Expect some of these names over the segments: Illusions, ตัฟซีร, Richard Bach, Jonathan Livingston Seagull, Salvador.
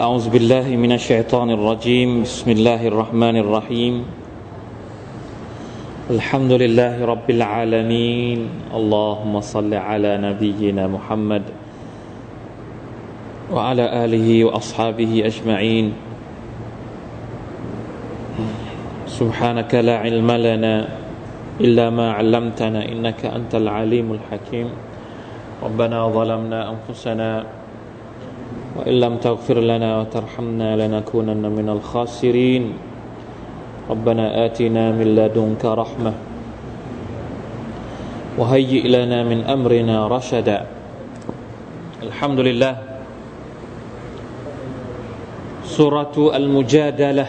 أعوذ بالله من الشيطان الرجيم بسم الله الرحمن الرحيم الحمد لله رب العالمين اللهم صل على نبينا محمد وعلى آله وأصحابه أجمعين سبحانك لا علم لنا إلا ما علمتنا إنك أنت العليم الحكيم ربنا ظلمنا أنفسنا وإن لم تغفر لنا وترحمنا لنكونن من الخاسرين ربنا آتنا من لدنك رحمة وهيئ لنا من أمرنا رشدا الحمد لله سورة المجادلة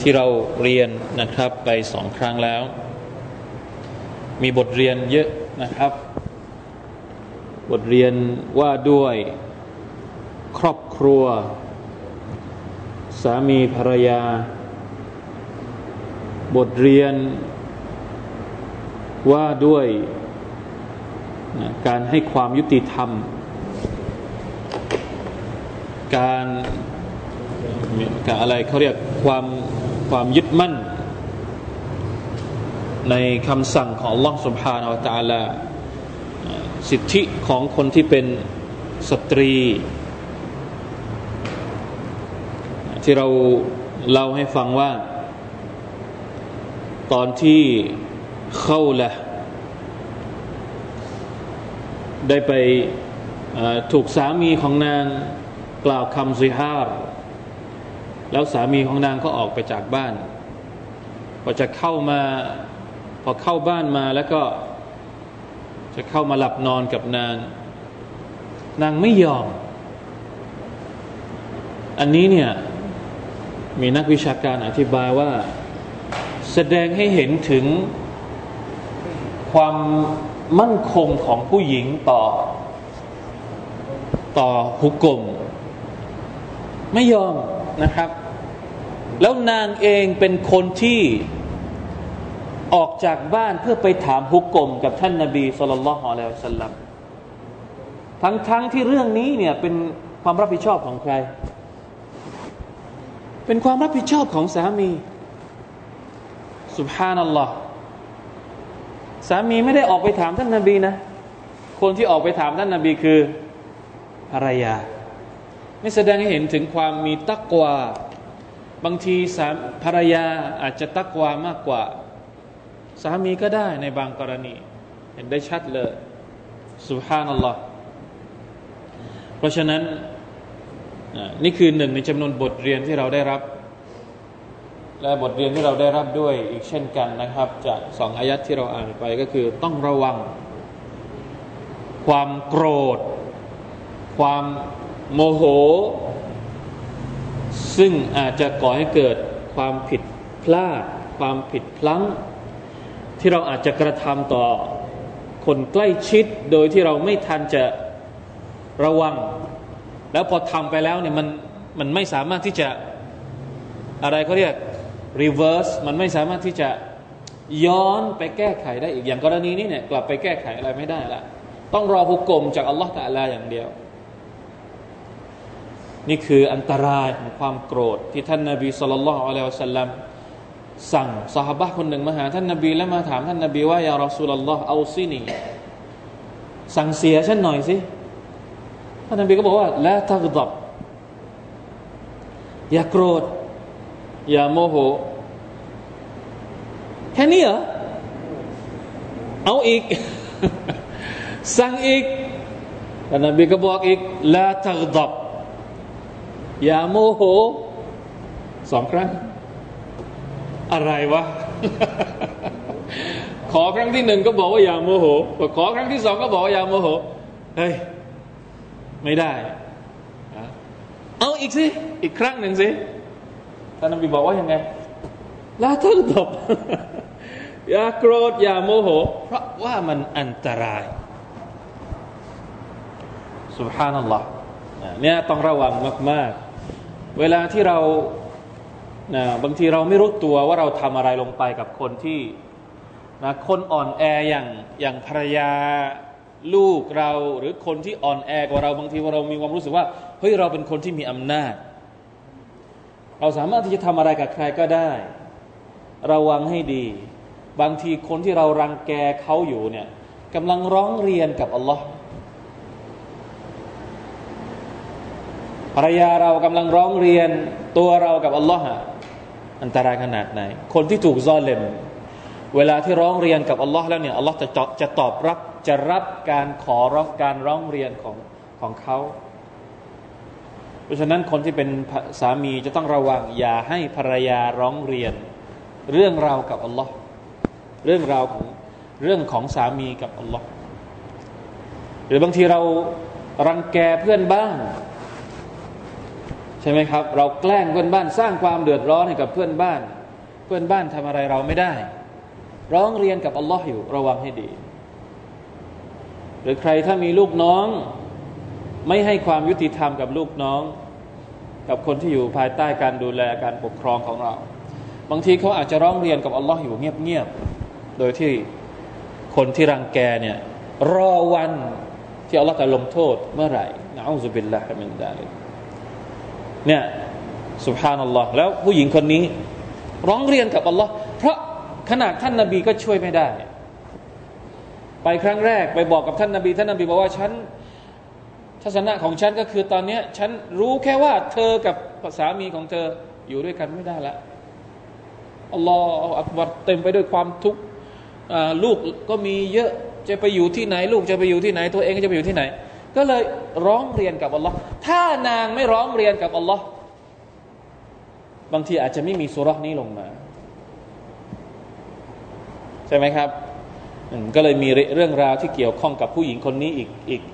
ที่เราเรียนนะครับไปสองครั้งแล้วมีบทเรียนเยอะนะครับบทเรียนว่าด้วยครอบครัวสามีภรรยาบทเรียนว่าด้วยการให้ความยุติธรรมการอะไรเขาเรียกความยึดมั่นในคำสั่งของอัลลอฮฺซุบฮานะฮูวะตะอาลาสิทธิของคนที่เป็นสตรีที่เราเล่าให้ฟังว่าตอนที่เขาละได้ไปถูกสามีของนางกล่าวคำซิฮาร์แล้วสามีของนางก็ออกไปจากบ้านพอจะเข้ามาพอเข้าบ้านมาแล้วก็จะเข้ามาหลับนอนกับนางนางไม่ยอมอันนี้เนี่ยมีนักวิชาการอธิบายว่าแสดงให้เห็นถึงความมั่นคงของผู้หญิงต่อหุกมไม่ยอมนะครับแล้วนางเองเป็นคนที่ออกจากบ้านเพื่อไปถามฮุกกลมกับท่านนบีศ็อลลัลลอฮุอะลัยฮิวะซัลลัมทั้งที่เรื่องนี้เนี่ยเป็นความรับผิดชอบของใครเป็นความรับผิดชอบของสามีซุบฮานัลลอฮ์สามีไม่ได้ออกไปถามท่านนบีนะคนที่ออกไปถามท่านนบีคือภรรยานี่แสดงให้เห็นถึงความมีตักวาบางทีภรรยาอาจจะตักวามากกว่าสามีก็ได้ในบางกรณีเห็นได้ชัดเลยซุบฮานัลลอฮ์เพราะฉะนั้นนี่คือหนึ่งในจำนวนบทเรียนที่เราได้รับและบทเรียนที่เราได้รับด้วยอีกเช่นกันนะครับจากสองอายัดที่เราอ่านไปก็คือต้องระวังความโกรธความโมโหซึ่งอาจจะก่อให้เกิดความผิดพลาดความผิดพลั้งที่เราอาจจะกระทำต่อคนใกล้ชิดโดยที่เราไม่ทันจะระวังแล้วพอทำไปแล้วเนี่ยมันไม่สามารถที่จะอะไรเขาเรียก reverse มันไม่สามารถที่จะย้อนไปแก้ไขได้อีกอย่างกรณีนี้เนี่ยกลับไปแก้ไขอะไรไม่ได้ละต้องรอฮุกมจากอัลลอฮฺตะอาลาอย่างเดียวนี่คืออันตรายของความโกรธที่ท่านนบีศ็อลลัลลอฮุอะลัยฮิวะซัลลัมสั่งซอฮาบะห์คนหนึ่งมาหาท่านนบีแล้วมาถามท่านนบีว่ายารอซูลุลลอฮ์เอาซินีสั่งเสียฉันหน่อยสิท่านนบีก็บอกว่าลาตักฎอบอย่าโกรธอย่าโมโหแค่นี้เหรอเอาอีก สั่งอีกท่านนบีก็บอกอีกลาตักฎอบอย่าโมโหสองครั้งอะไรวะ ขอครั้งที่หนึ่งก็บอกว่าอย่าโมโหขอครั้งที่สองก็บอกว่าอย่าโมโหเฮ้ยไม่ได้เอาอีกสิอีกครั้งหนึ่งสิท่านนบีบอกว่ายังไงลาตักฎอบ อย่าโกรธอย่าโมโหเพราะว่ามันอันตรายซุบฮานัลลอฮ์เนี่ยต้องระวังมากๆเวลาที่เราบางทีเราไม่รู้ตัวว่าเราทำอะไรลงไปกับคนที่คนอ่อนแออย่างภรรยา ลูกเราหรือคนที่อ่อนแอกว่าเราบางทีว่าเรามีความรู้สึกว่าเฮ้ยเราเป็นคนที่มีอำนาจเราสามารถที่จะทำอะไรกับใครก็ได้ระวังให้ดีบางทีคนที่เรารังแกเขาอยู่เนี่ยกำลังร้องเรียนกับอัลลอฮ์ภรรยาเรากำลังร้องเรียนตัวเรากับอัลลอฮ์อันตรายขนาดไหนคนที่ถูกซอลิมเวลาที่ร้องเรียนกับอัลลอฮ์แล้วเนี่ยอัลลอฮ์จะตอบรับจะรับการขอรับการร้องเรียนของเขาเพราะฉะนั้นคนที่เป็นสามีจะต้องระวังอย่าให้ภรรยาร้องเรียนเรื่องราวกับอัลลอฮ์เรื่องของสามีกับอัลลอฮ์หรือบางทีเรารังแกเพื่อนบ้านใช่ไหมครับเราแกล้งเพื่อนบ้านสร้างความเดือดร้อนให้กับเพื่อนบ้านเพื่อนบ้านทำอะไรเราไม่ได้ร้องเรียนกับอัลลอฮ์อยู่ระวังให้ดีหรือใครถ้ามีลูกน้องไม่ให้ความยุติธรรมกับลูกน้องกับคนที่อยู่ภายใต้การดูแลการปกครองของเราบางทีเขาอาจจะร้องเรียนกับอัลลอฮ์อยู่เงียบๆโดยที่คนที่รังแกเนี่ยรอวันที่อัลลอฮ์จะลงโทษเมื่อไหร่นะอูซุบิลลาฮิมินซาลิกเนี่ยซุบฮานัลลอฮ์แล้วผู้หญิงคนนี้ร้องเรียนกับอัลลอฮ์เพราะขนาดท่านนบีก็ช่วยไม่ได้ไปครั้งแรกไปบอกกับท่านนบีบอกว่าฉันทัศนะของฉันก็คือตอนนี้ฉันรู้แค่ว่าเธอกับสามีของเธออยู่ด้วยกันไม่ได้แล้วอัลลอฮฺอักบัรเต็มไปด้วยความทุกข์ลูกก็มีเยอะจะไปอยู่ที่ไหนลูกจะไปอยู่ที่ไหนตัวเองก็จะไปอยู่ที่ไหนก็เลยร้องเรียนกับอัลลอฮฺถ้านางไม่ร้องเรียนกับอัลลอฮฺบางทีอาจจะไม่มีซูเราะห์นี้ลงมาใช่ไหมครับก็เลยมีเรื่องราวที่เกี่ยวข้องกับผู้หญิงคนนี้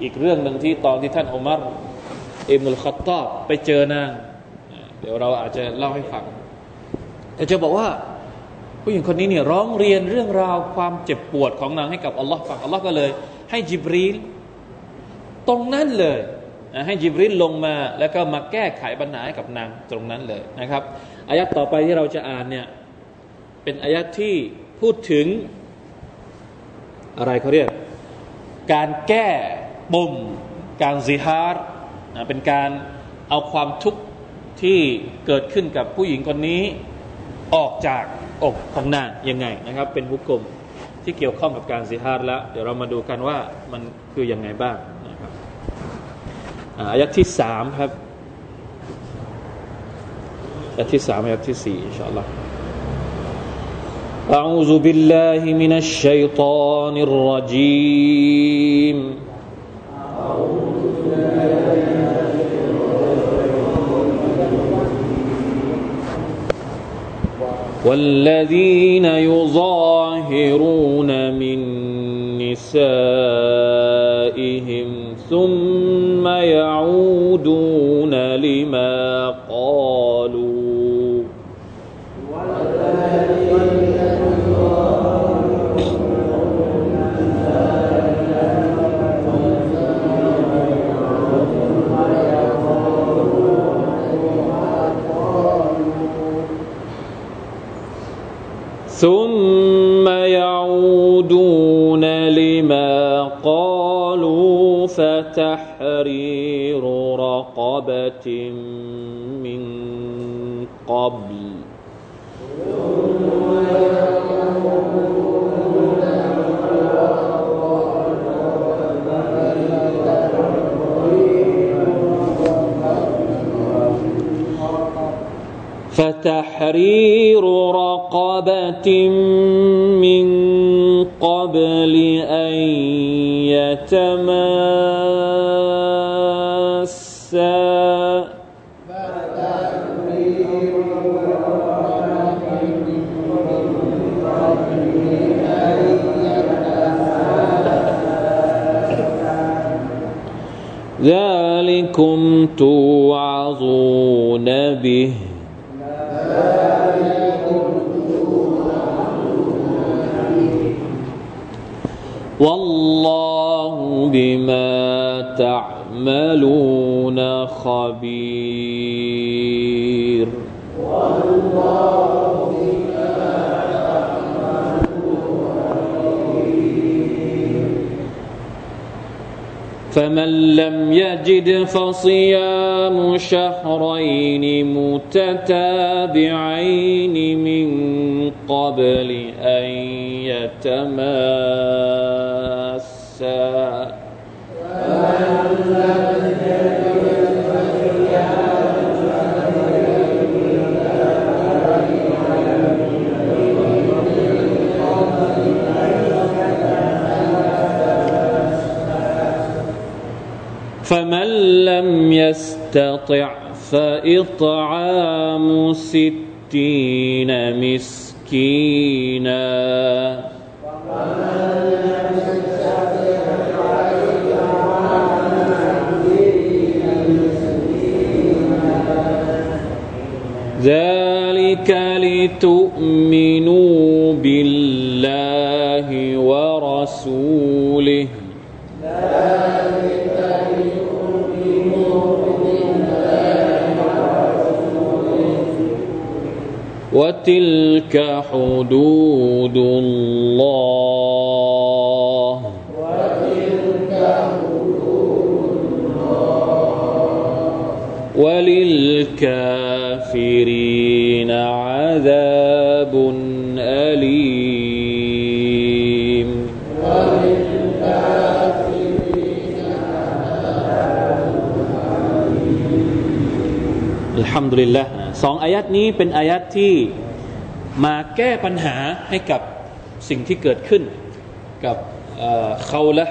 อีกเรื่องนึงที่ตอนที่ท่านอุมัรอิบนุลค็อฏฏอบไปเจอนางเดี๋ยวเราอาจจะเล่าให้ฟังแต่จะบอกว่าผู้หญิงคนนี้เนี่ยร้องเรียนเรื่องราวความเจ็บปวดของนางให้กับอัลลอฮ์ฟังอัลลอฮ์ก็เลยให้ญิบรีลตรงนั้นเลยให้ญิบรีลลงมาแล้วก็มาแก้ไขปัญหาให้กับนางตรงนั้นเลยนะครับอายะห์ต่อไปที่เราจะอ่านเนี่ยเป็นอายะห์ที่พูดถึงอะไรเขาเรียกการแก้ปมการซิฮาร์เป็นการเอาความทุกข์ที่เกิดขึ้นกับผู้หญิงคนนี้ออกจากอกของนางยังไงนะครับเป็นบุคคลที่เกี่ยวข้องกับการซิฮาร์แล้วเดี๋ยวเรามาดูกันว่ามันคือยังไงบ้างนะครับอายะห์ที่3ครับอายะห์ที่3อายะห์ที่4อินชาอัลลอฮ์أعوذ بالله من الشيطان الرجيم والذين يظاهرون من نسائهم ثم يعودون لما قالوا ثم يعودون لما قالوا فتحرير رقبة من قبل فتحرير رقبة من قبل أن يتماسا ذلكم توعظون به والله بما تعملون خبير والله بما تعملون خبير فمن لم يجد فصيام شهرين متتابعين من قبل أن يتماسا فمن لم يستطع فإطعام 60 مسكينا ذلك لتؤمنوا بالله ورسوله وتلك حدود الله وللكافرين عذاب أليم الحمد لله 2 อายะห์นี้เป็นอายะห์ที่มาแก้ปัญหาให้กับสิ่งที่เกิดขึ้นกับเขาและ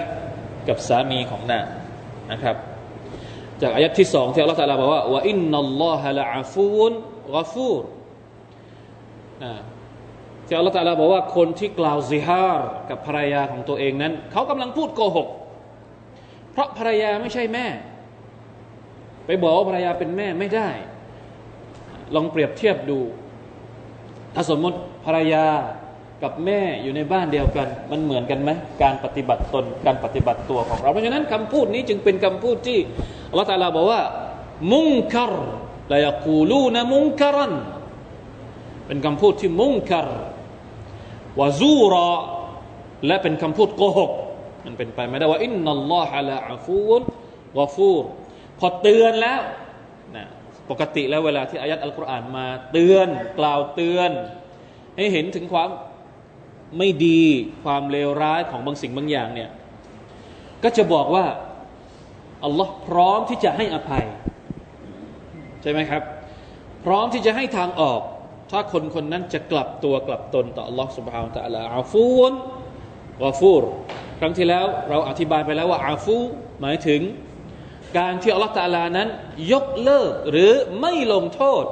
กับสามีของนางนะครับจากอายะที่2ที่อัลเลาะห์ตะอาลาบอกว่าว่าอินนัลลอฮะละอาฟูนกอฟูรที่อัลเลาะห์ตะอาลาบอกว่าคนที่กล่าวซิฮาร์กับภรรยาของตัวเองนั้นเขากำลังพูดโกหกเพราะภรรยาไม่ใช่แม่ไปบอกว่าภรรยาเป็นแม่ไม่ได้ลองเปรียบเทียบดูถ้าสมมติภรรยากับแม่อยู่ในบ้านเดียวกันมันเหมือนกันไหมการปฏิบัติตนการปฏิบัติตัวของเราเพราะฉะนั้นคำพูดนี้จึงเป็นคำพูดที่อัลเลาะห์ตะอาลาบอกว่ามุงกัรลายะกูลูนะมุงกัรันเป็นคำพูดที่มุงกัรวะซูรอและเป็นคำพูดโกหกมันเป็นไปไม่ได้ว่าอินนัลลอฮะละอาฟูนกอฟูรพอเตือนแล้วนะปกติแล้วเวลาที่อายัดอัลกุรอานมาเตือนกล่าวเตือนให้เห็นถึงความไม่ดีความเลวร้ายของบางสิ่งบางอย่างเนี่ยก็จะบอกว่าอัลลอฮ์พร้อมที่จะให้อภัยใช่ไหมครับพร้อมที่จะให้ทางออกถ้าคนคนนั้นจะกลับตัวกลับตนต่ออัลลอฮ์ซุบฮานะฮูวะตะอาลาอาฟูนกอฟูรครั้งที่แล้วเราอธิบายไปแล้วว่าอาฟูหมายถึงการที่อัลเลาะห์ตะอาลานั้นยกเลิกหรือไม่ลงโทษ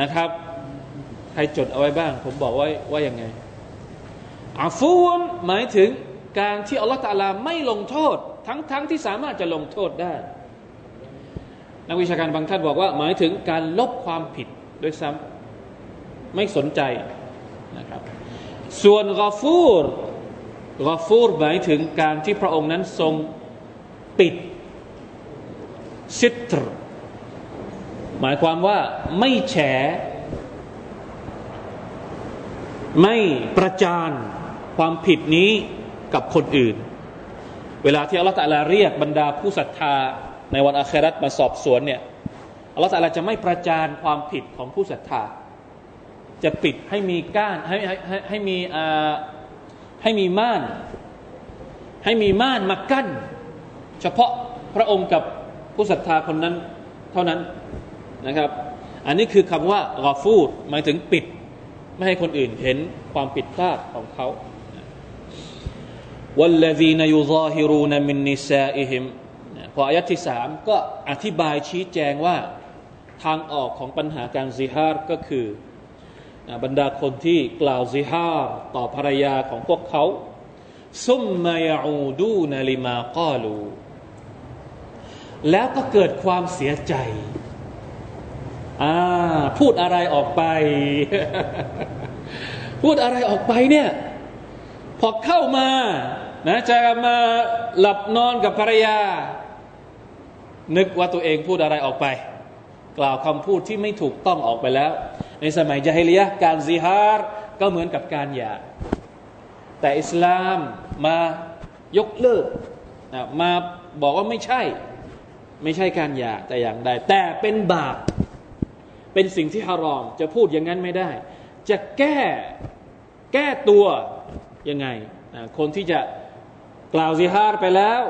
นะครับใครจดเอาไว้บ้างผมบอกไว้ว่ายังไงอาฟูนหมายถึงการที่อัลเลาะห์ตะอาลาไม่ลงโทษทั้งที่สามารถจะลงโทษได้นักวิชาการบางท่านบอกว่าหมายถึงการลบความผิดด้วยซ้ำไม่สนใจนะครับส่วนกอฟูรหมายถึงการที่พระองค์นั้นทรงปิดซิตรหมายความว่าไม่แฉไม่ประจานความผิดนี้กับคนอื่นเวลาที่อัลเลาะห์ตะอาลาเรียกบรรดาผู้ศรัทธาในวันอาคิเราะห์มาสอบสวนเนี่ยอัลเลาะห์ตะอาลาจะไม่ประจานความผิดของผู้ศรัทธาจะปิดให้มีก้านให้มีม่านมากั้นเฉพาะพระองค์กับผู้ศรัทธาคนนั้นเท่านั้นนะครับอันนี้คือคำว่ากอฟูรหมายถึงปิดไม่ให้คนอื่นเห็นความผิดพลาดของเขา والذين يظاهرون من نسائهم พออายะที่3ก็อธิบายชี้แจงว่าทางออกของปัญหาการซิฮาร์ก็คือบรรดาคนที่กล่าวซิฮาร์ต่อภรรยาของพวกเขาซุมมายะอูดูนะลิมากาลูแล้วก็เกิดความเสียใจพูดอะไรออกไป พูดอะไรออกไปเนี่ยพอเข้ามานะจะมาหลับนอนกับภรรยานึกว่าตัวเองพูดอะไรออกไปกล่าวคำพูดที่ไม่ถูกต้องออกไปแล้วในสมัยญะฮิลิยะห์การซิฮาร์ก็เหมือนกับการหย่าแต่อิสลามมา ยกเลิกมาบอกว่าไม่ใช่การหย่าแต่อย่างใดแต่เป็นบาปเป็นสิ่งที่ฮารอมจะพูดอย่างนั้นไม่ได้จะแก้ตัวยังไงคนที่จะกล่าวซิฮาร์ไปแล้ว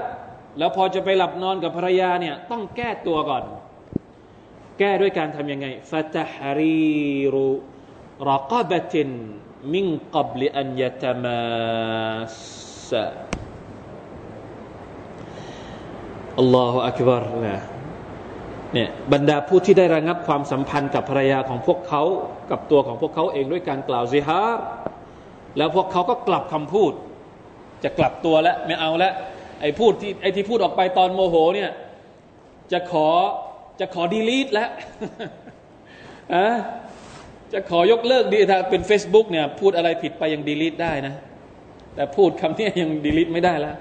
พอจะไปหลับนอนกับภรรยาเนี่ยต้องแก้ตัวก่อนแก้ด้วยการทำยังไงฟะตะฮรีรุรอกะบะตินมินกับลิอันยะตะมาสะอัลลอฮฺอักบาร์นะเนี่ยบรรดาผู้ที่ได้ระงับความสัมพันธ์กับภรรยาของพวกเขากับตัวของพวกเขาเองด้วยการกล่าวซิฮาร์แล้วพวกเขาก็กลับคำพูดจะกลับตัวแล้วไม่เอาแล้วไอ้ที่พูดออกไปตอนโมโหเนี่ยจะขอ delete แล้วจะขอยกเลิกดีถ้าเป็น Facebook เนี่ยพูดอะไรผิดไปยัง delete ได้นะแต่พูดคำนี้ยัง delete ไม่ได้แล้ว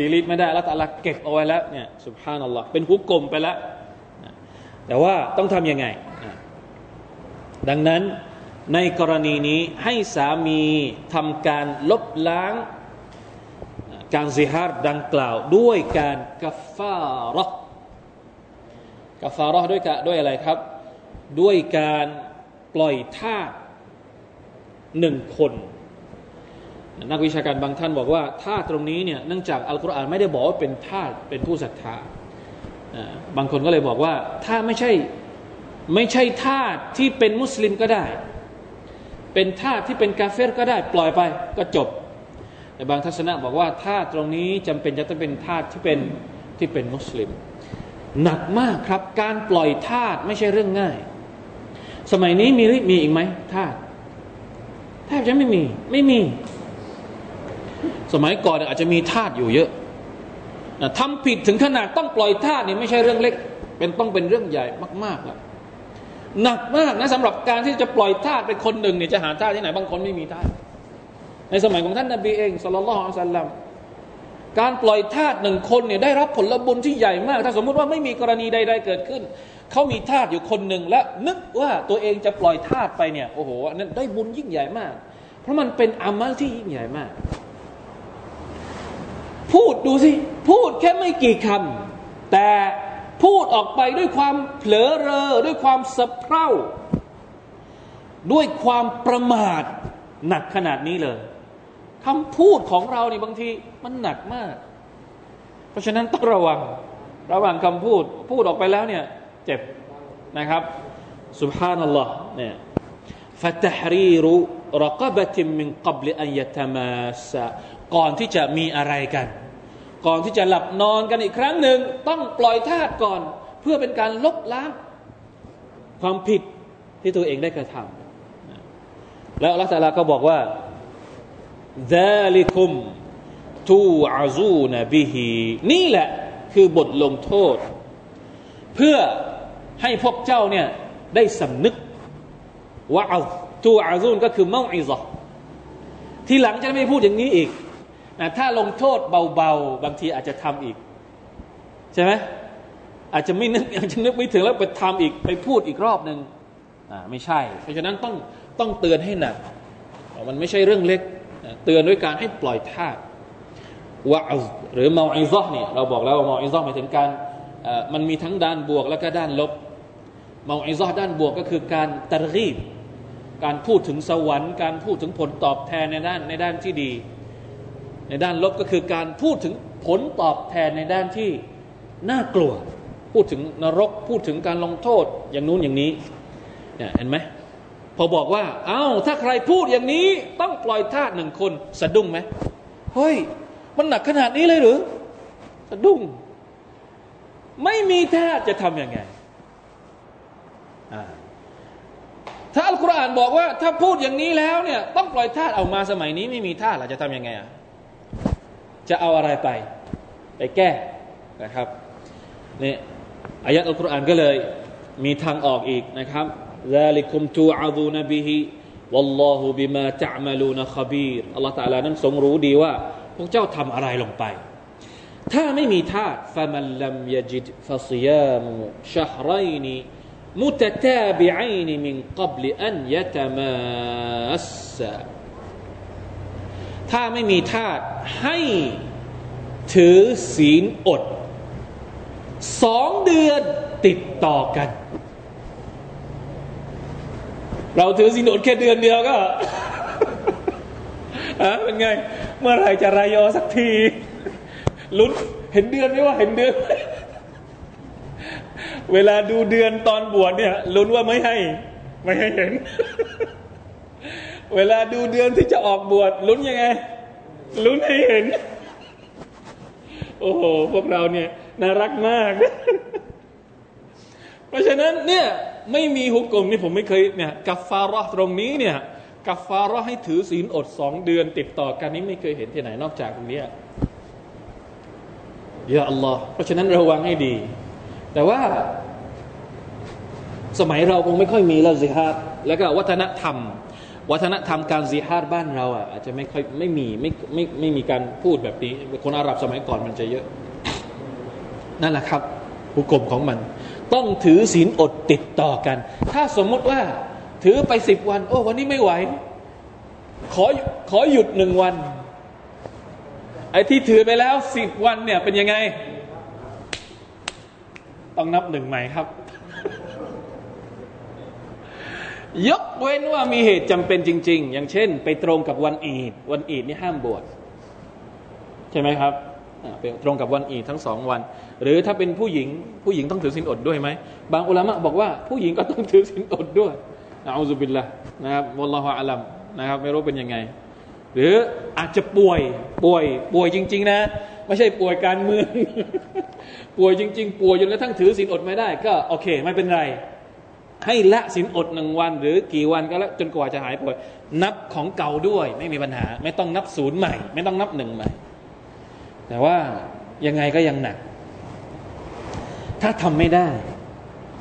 delete ไม่ได้แล้วตะลักเก็บเอาไว้แล้วเนี่ยซุบฮานัลลอฮ์เป็นฮุกกลมไปแล้วแต่ว่าต้องทำยังไงดังนั้นในกรณีนี้ให้สามีทำการลบล้างการซิฮาร์ดังกล่าวด้วยการกัฟฟาเราะห์กัฟฟาเราะห์ด้วยอะไรครับด้วยการปล่อยทาสหนึ่งคนนักวิชาการบางท่านบอกว่าทาสตรงนี้เนี่ยเนื่องจากอัลกุรอานไม่ได้บอกว่าเป็นทาสเป็นผู้ศรัทธาบางคนก็เลยบอกว่าถ้าไม่ใช่ทาสที่เป็นมุสลิมก็ได้เป็นทาสที่เป็นกาเฟรก็ได้ปล่อยไปก็จบแต่บางทัศนะบอกว่าทาสตรงนี้จำเป็นจะต้องเป็นทาสที่เป็นมุสลิมหนักมากครับการปล่อยทาสไม่ใช่เรื่องง่ายสมัยนี้มีอีกไหมทาสแทบจะไม่มีสมัยก่อนอาจจะมีทาสอยู่เยอะทำผิดถึงขนาดต้องปล่อยทาสนี่ไม่ใช่เรื่องเล็กต้องเป็นเรื่องใหญ่มากๆแล้วหนักมากนะสำหรับการที่จะปล่อยทาสไปคนหนึ่งเนี่ยจะหาทาสที่ไหนบางคนไม่มีทาสในสมัยของท่านนบีเองศ็อลลัลลอฮุอะลัยฮิวะซัลลัมการปล่อยทาสหนึ่งคนเนี่ยได้รับผลบุญที่ใหญ่มากถ้าสมมุติว่าไม่มีกรณีใดๆเกิดขึ้นเขามีทาสอยู่คนหนึ่งและนึกว่าตัวเองจะปล่อยทาสไปเนี่ยโอ้โหอันนั้นได้บุญยิ่งใหญ่มากเพราะมันเป็นอามัลที่ยิ่งใหญ่มากพูดดูสิพูดแค่ไม่กี่คำแต่พูดออกไปด้วยความเผลอเรอด้วยความสะเพร่าด้วยความประมาทหนักขนาดนี้เลยคำพูดของเราเนี่ยบางทีมันหนักมากเพราะฉะนั้นต้องระวังคำพูดออกไปแล้วเนี่ยเจ็บนะครับซุบฮานัลลอฮ์เนี่ยฟะตะฮรีรุรกะบะตินมินกับลิอันยะตะมาสะก่อนที่จะมีอะไรกันก่อนที่จะหลับนอนกันอีกครั้งหนึ่งต้องปล่อยทาสก่อนเพื่อเป็นการลบล้างความผิดที่ตัวเองได้กระทำแล้วอัลเลาะห์ตะอาลาก็บอกว่าذلكم توعظون به นี่แหละคือบทลงโทษเพื่อให้พวกเจ้าเนี่ยได้สำนึกว่าเอาตูอาซูนก็คือเมาอิซะห์ทีหลังจะไม่พูดอย่างนี้อีกนะถ้าลงโทษเบาๆบางทีอาจจะทำอีกใช่ไหมอาจจะนึกไม่ถึงแล้วไปทำอีกไปพูดอีกรอบนึงไม่ใช่เพราะฉะนั้นต้องเตือนให้หนักมันไม่ใช่เรื่องเล็กเตือนด้วยการให้ปล่อยทาสวะอ์หรือเมาอิซะห์เนี่ยเราบอกแล้วว่าเมาอิซะห์หมายถึงการมันมีทั้งด้านบวกและก็ด้านลบเมาอิซะห์ด้านบวกก็คือการตัรกีบการพูดถึงสวรรค์การพูดถึงผลตอบแทนในด้านที่ดีในด้านลบก็คือการพูดถึงผลตอบแทนในด้านที่น่ากลัวพูดถึงนรกพูดถึงการลงโทษอย่างนู้นอย่างนี้เนี่ยเห็นไหมพอบอกว่าอ้าวถ้าใครพูดอย่างนี้ต้องปล่อยทาสหนึ่งคนสะดุ้งไหมเฮ้ยมันหนักขนาดนี้เลยหรือสะดุ้งไม่มีทาสจะทำยังไงถ้าอัลกุรอานบอกว่าถ้าพูดอย่างนี้แล้วเนี่ยต้องปล่อยทาสเอามาสมัยนี้ไม่มีทาสเราจะทำยังไงจะเอาอะไรไปแก้นะครับนี่อายะห์อัลกุรอานก็เลยมีทางออกอีกนะครับذلكم توعظون به والله بما تعملون خبير อัลเลาะห์ตะอาลานั้นทรงรู้ดีว่าพวกเจ้าทำอะไรลงไปถ้าไม่มีทาส فمن لم يجد فصيام شهرين متتابعين من قبل أن يتماس ถ้าไม่มีทาสให้ ถือศีลอด2 เดือนติดต่อกันเราถือศีลอดแค่เดือนเดียวก็ เป็นไงเมื่อไหร่จะรายอสักทีลุ้นเห็นเดือนไหมว่าเห็นเดือน เวลาดูเดือนตอนบวชเนี่ยลุ้นว่าไม่ให้เห็น เวลาดูเดือนที่จะออกบวชลุ้นยังไงลุ้นให้เห็นโอ้โหพวกเราเนี่ยน่ารักมาก เพราะฉะนั้นเนี่ยไม่มีหุกกลมนี่ผมไม่เคยเนี่ยกัฟฟาเราะห์ตรงนี้เนี่ยกัฟฟาเราะห์ให้ถือศีลอด2 เดือนติดต่อกันนี้ไม่เคยเห็นที่ไหนนอกจากตรงนี้ยาอัลลอฮ์เพราะฉะนั้นระวังให้ดีแต่ว่าสมัยเราคงไม่ค่อยมีแล้วซิฮาดแล้วก็วัฒนธรรมการซิฮาดบ้านเราอ่ะอาจจะไม่ค่อยไม่มีไม่มีการพูดแบบนี้คนอาหรับสมัยก่อนมันจะเยอะนั่นแหละครับหุกมของมันต้องถือศีลอดติดต่อกันถ้าสมมติว่าถือไป10 วันโอ้วันนี้ไม่ไหวขอหยุด1 วันไอ้ที่ถือไปแล้ว10 วันเนี่ยเป็นยังไงต้องนับ1ใหม่ครับยกเว้นว่ามีเหตุจำเป็นจริงๆอย่างเช่นไปตรงกับวันอีดนี่ห้ามบวชใช่ไหมครับไปตรงกับวันอีดทั้ง2 วันหรือถ้าเป็นผู้หญิงต้องถือศีลอดด้วยไหมบางอุลามะบอกว่าผู้หญิงก็ต้องถือศีลอดด้วยนะอูซุบิลละห์นะครับวัลลอฮุอะลัมนะครับไม่รู้เป็นยังไงหรืออาจจะป่วยจริงๆนะไม่ใช่ป่วยการเมือง ป่วยจริงๆป่วยจนกระทั่งถือศีลอดไม่ได้ก็โอเคไม่เป็นไรให้ละศีลอด1 วันหรือกี่วันก็แล้วจนกว่าจะหายป่วยนับของเก่าด้วยไม่มีปัญหาไม่ต้องนับ0ใหม่ไม่ต้องนับ1ใหม่แต่ว่ายังไงก็ยังหนักถ้าทำไม่ได้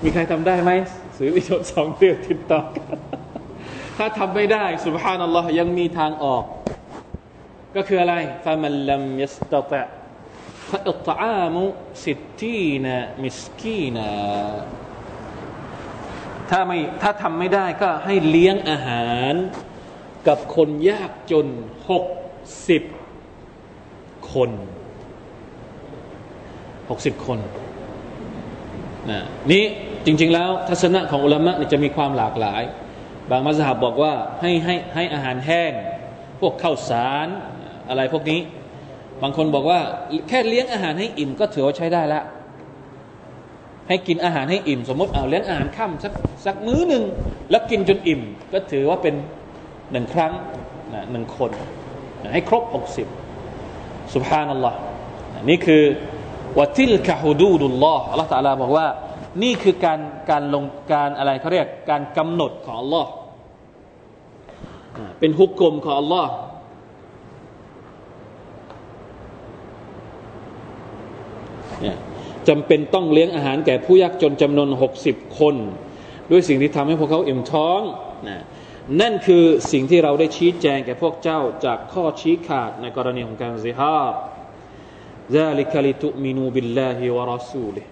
มีใครทำได้ไหมถือศีลอด2 เดือนติดต่อกันถ้าทำไม่ได้ซุบฮานัลลอฮ์ยังมีทางออกก็คืออะไรฟะมันลัมยัสตะตะฟะอิฏอาม60มิสกีนะถ้าทำไม่ได้ก็ให้เลี้ยงอาหารกับคนยากจน60 คน60 คนนี่จริงๆแล้วทัศนะของอุลามะห์จะมีความหลากหลายบางมัซฮับบอกว่าให้อาหารแห้งพวกข้าวสารอะไรพวกนี้บางคนบอกว่าแค่เลี้ยงอาหารให้อิ่มก็ถือว่าใช้ได้ละให้กินอาหารให้อิ่มสมมติเอาเลี้ยงอาหารค่ำสักมื้อนึงแล้วกินจนอิ่มก็ถือว่าเป็น1 ครั้งนะ1 คนให้ครบ60ซุบฮานัลลอฮ์นี่คือวะติลกะฮุดูดุลลอฮ์อัลเลาะห์ตะอาลาบอกว่านี่คือการลงการอะไรเขาเรียกการกำหนดของอัลลอฮ์เป็นฮุกกลมของอัลลอฮ์จำเป็นต้องเลี้ยงอาหารแก่ผู้ยากจนจำนวน60 คนด้วยสิ่งที่ทำให้พวกเขาอิ่มท้องนั่นคือสิ่งที่เราได้ชี้แจงแก่พวกเจ้าจากข้อชี้ขาดในกรณีของการซิฮาด ذلك لتؤمنوا بالله ورسوله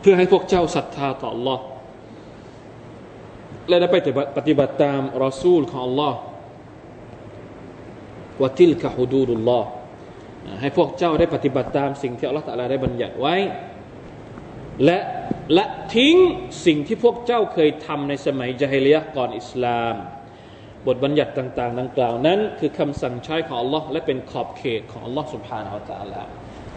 เพื่อให้พวกเจ้าศรัทธาต่อ Allah และได้ไปปฏิบัติตามรอซูลของ Allah วะติลกะฮุดูดุลลอฮ์ให้พวกเจ้าได้ปฏิบัติตามสิ่งที่ Allah ตะอาลาได้บัญญัติไว้และละทิ้งสิ่งที่พวกเจ้าเคยทำในสมัยญะฮิลิยะห์ก่อนอิสลามบทบัญญัติต่างๆดังกล่าวนั้นคือคำสั่งใช้ของ Allah และเป็นขอบเขตของ Allah ซุบฮานะฮูวะตะอาลา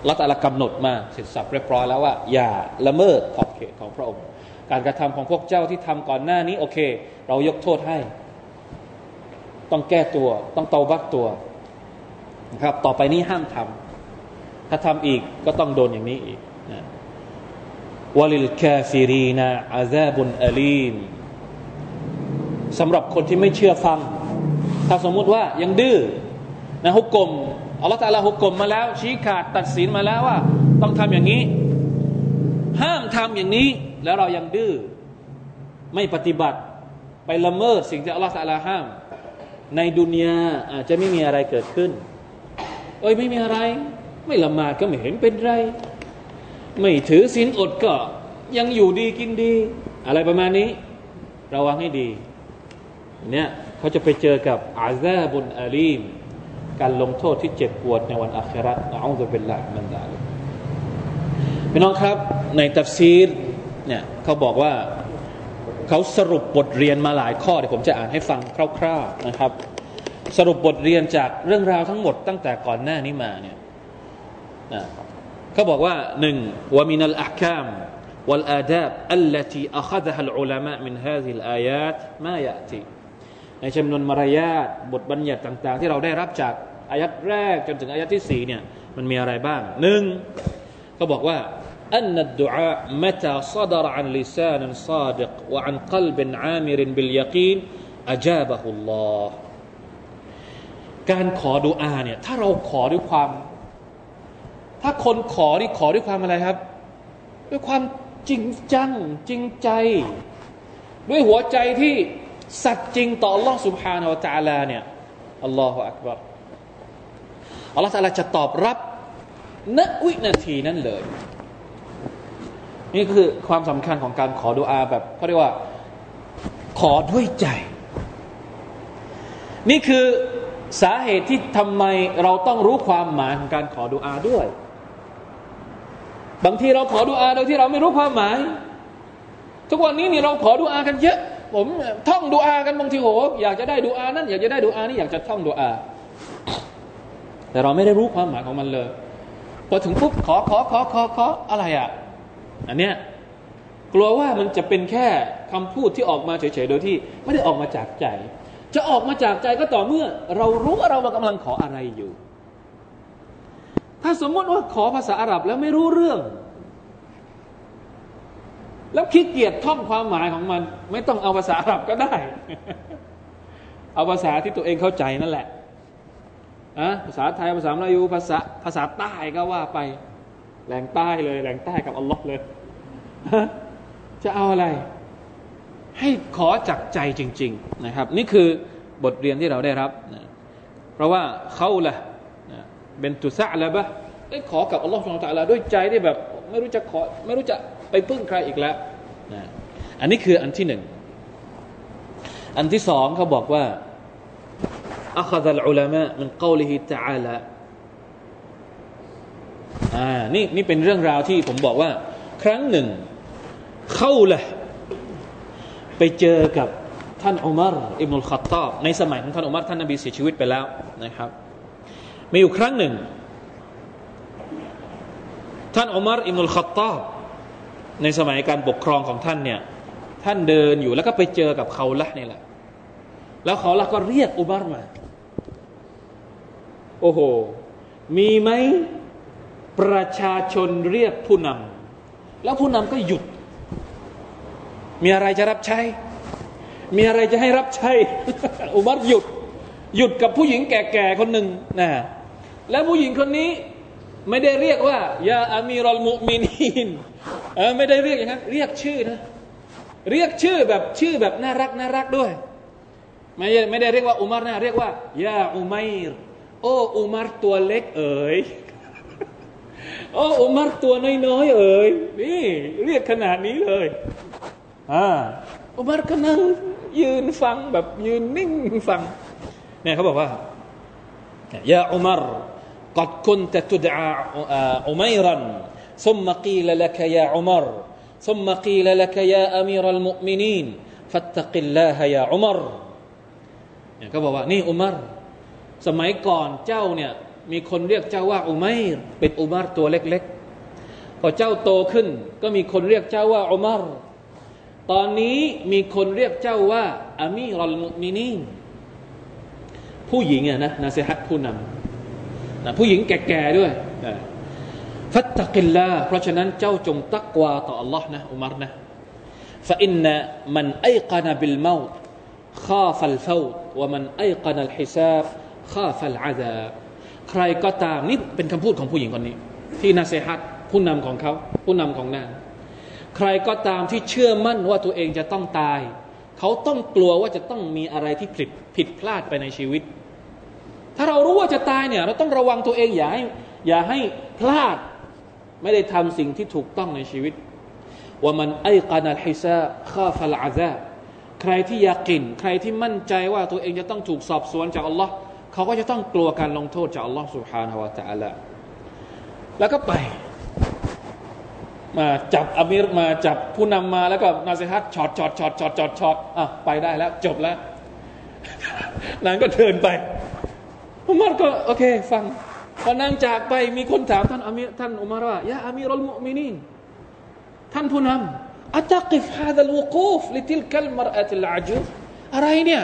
ละตะอาลากำหนดมาเสร็จสับเรียบร้อยแล้วว่าอย่าละเมิดขอบเขตของพระองค์การกระทำของพวกเจ้าที่ทำก่อนหน้านี้โอเคเรายกโทษให้ต้องแก้ตัวต้องเตาบักตัวนะครับต่อไปนี้ห้ามทำถ้าทำอีกก็ต้องโดนอย่างนี้อีกวะลิลกาฟิรีนาอาซาบุนอะลีมสำหรับคนที่ไม่เชื่อฟังถ้าสมมุติว่ายังดื้อนะฮุกกลมอัลเลาะห์ตะอาลาฮุกกมมาแล้วชี้ขาดตัดสินมาแล้วว่าต้องทำอย่างนี้ห้ามทำอย่างนี้แล้วเรายังดื้อไม่ปฏิบัติไปละเมิดสิ่งที่อัลเลาะห์ตะอาลาห้ามในดุนยาอาจจะไม่มีอะไรเกิดขึ้นไม่มีอะไรไม่ละหมาดก็ไม่เห็นเป็นไรไม่ถือศีลอดก็ยังอยู่ดีกินดีอะไรประมาณนี้ระวังให้ดีเนี่ยเขาจะไปเจอกับอาซาบุนอะลีม การลงโทษที่เจ็บปวดในวันอาคิเราะห์นะอูซุบิลลาฮิมินซาลิกพี่น้องครับในตัฟซีรเนี่ยเขาบอกว่าเขาสรุปบทเรียนมาหลายข้อเดี๋ยวผมจะอ่านให้ฟังคร่าวๆนะครับสรุปบทเรียนจากเรื่องราวทั้งหมดตั้งแต่ก่อนหน้านี้มาเนี่ยนะเขาบอกว่าหนึ่งวะมินัลอะห์กามวัลอาดาบอัลลตีอัคซะฮุลอุลามะมินฮาซิลอายาตมายะตีในจำนวนมารยาทบทบัญญัติต่างๆที่เราได้รับจากอายัดแรกจนถึงอายัดที่4เนี่ยมันมีอะไรบ้างหนึ่งก็บอกว่าอันนัดดุอาเมตาซาดร์อันลิซานซาดิกวะอันกลบอามิรบิลยะกีนอาจาบะฮุลลอฮ์การขอดุอาเนี่ยถ้าเราขอด้วยความถ้าคนขอนี่ขอด้วยความอะไรครับด้วยความจริงจังจริงใจด้วยหัวใจที่สัตย์จริงต่อ Allah Subhanahu wa Taala เนี่ย Allahu Akbar Allah Taala จะตอบรับณวินาทีนั้นเลยนี่คือความสำคัญของการขอดุอาแบบเขาเรียกว่าขอด้วยใจนี่คือสาเหตุที่ทำไมเราต้องรู้ความหมายของการขอดุอาด้วยบางทีเราขอดุอาโดยที่เราไม่รู้ความหมายทุกวันนี้นี่เราขอดุอากันเยอะผมท่องดุอากันบางทีโหอยากจะได้ดุอานั่นอยากจะได้ดุอานี่อยากจะท่องดุอาแต่เราไม่ได้รู้ความหมายของมันเลยพอถึงปุ๊บขออะไรอ่ะอันเนี้ยกลัวว่ามันจะเป็นแค่คำพูดที่ออกมาเฉยๆโดยที่ไม่ได้ออกมาจากใจจะออกมาจากใจก็ต่อเมื่อเรารู้ว่าเรากำลังขออะไรอยู่ถ้าสมมติว่าขอภาษาอาหรับแล้วไม่รู้เรื่องแล้วขี้เกียจท่องความหมายของมันไม่ต้องเอาภาษาอาหรับก็ได้เอาภาษาที่ตัวเองเข้าใจนั่นแหละอะภาษาไทยภาษามลายูภาษาใต้ก็ว่าไปแหล่งใต้เลยแหล่งใต้กับอัลลอฮ์เลยจะเอาอะไรให้ขอจากใจจริงๆนะครับนี่คือบทเรียนที่เราได้รับนะเพราะว่าเขาละนะเป็นตุสะละบะได้ขอกับอัลลอฮ์ซุบฮานะฮูวะตะอาลาด้วยใจที่แบบไม่รู้จะไปพึ่งใครอีกแล้วนะอันนี้คืออันที่หนึ่งอันที่สองเขาบอกว่าอัคซะลอุลามะมินกอลิฮิตะอาลานี่เป็นเรื่องราวที่ผมบอกว่าครั้งหนึ่งเขาละไปเจอกับท่านอุมัรอิบนุลค็อฏฏอบในสมัยของท่านอุมัรท่านนบีเสียชีวิตไปแล้วนะครับมีอยู่ครั้งหนึ่งท่านอุมัรอิบนุลค็อฏฏอบในสมัยการปกครองของท่านเนี่ยท่านเดินอยู่แล้วก็ไปเจอกับเขาละนี่แหละแล้วเขาละก็เรียกอุมัรมาโอ้โหมีไหมประชาชนเรียกผู้นำแล้วผู้นำก็หยุดมีอะไรจะรับใช้มีอะไรจะให้รับใช้ อุมัรหยุดกับผู้หญิงแก่ๆคนหนึ่งนะแล้วผู้หญิงคนนี้ไม่ได้เรียกว่ายาอามีรอลมุมินีนไม่ได้เรียกอย่างนั้นเรียกชื่อนะเรียกชื่อแบบน่ารักด้วยไม่ได้เรียกว่าอุมัรนะเรียกว่ายาอุมัยรโอ้อุมัรตัวเล็กเอ๋ยโอ้อุมัรตัวน้อยๆเอ๋ยนี่เรียกขนาดนี้เลยอุมัรก็นั่งยืนฟังแบบยืนนิ่งฟังเนี่ยเขาบอกว่ายาอุมัรกัดคุณจะตุดอาอุมัยรันซุมมะกีละละกะยาอุมัรซุมมะกีละละกะยาอามีรัลมุอ์มินีนฟัตตักิลลาฮะยาอุมัรเนี่ยเขาบอกว่านี่อุมัรสมัยก่อนเจ้าเนี่ยมีคนเรียกเจ้าว่าอุมัยรเป็นอุมัรตัวเล็กๆพอเจ้าโตขึ้นก็มีคนเรียกเจ้าว่าอุมัรตอนนี้มีคนเรียกเจ้าว่าอามีรอลมุอ์มินีนผู้หญิงอ่ะนะนาซีฮัตผู้นำนะผู้หญิงแก่ๆด้วยฟัตตักิลลาห์เพราะฉะนั้นเจ้าจงตักวาต่อ Allah นะอุมัรนะฟะอินนะมันอัยกะนะบิลเมาตคาฟัลฟาวตวะมันอัยกะนะลฮิซาบคาฟัลอะซาบใครก็ตามนี่เป็นคำพูดของผู้หญิงคนนี้ที่นาซีฮัตผู้นำของเขาผู้นำของนางใครก็ตามที่เชื่อมั่นว่าตัวเองจะต้องตายเขาต้องกลัวว่าจะต้องมีอะไรที่ผิดพลาดไปในชีวิตถ้าเรารู้ว่าจะตายเนี่ยเราต้องระวังตัวเองอย่าให้พลาดไม่ได้ทำสิ่งที่ถูกต้องในชีวิตว่ามันไอกานัลฮิซาคาฟัลอาซาใครที่ยากินใครที่มั่นใจว่าตัวเองจะต้องถูกสอบสวนจากอัลลอฮ์ เขาก็จะต้องกลัวการลงโทษจากอัลลอฮฺซุบฮานะฮูวะตะอาลาแล้วก็ไปมาจับอามิรมาจับผู้นำมาแล้วก็นาซีฮัตช็อตอ่ะไปได้แล้วจบแล้วนางก็เดินไปอุมัรก็โอเคฟังพอนางจากไปมีคนถามท่านอามิรท่านอุมัรว่ายะอามิรุลมุอ์มินีนท่านผู้นำอะตักิฟฮาซาลวุกูฟลิติลกัลมะรอะติลอาจูซอะไรเนี่ย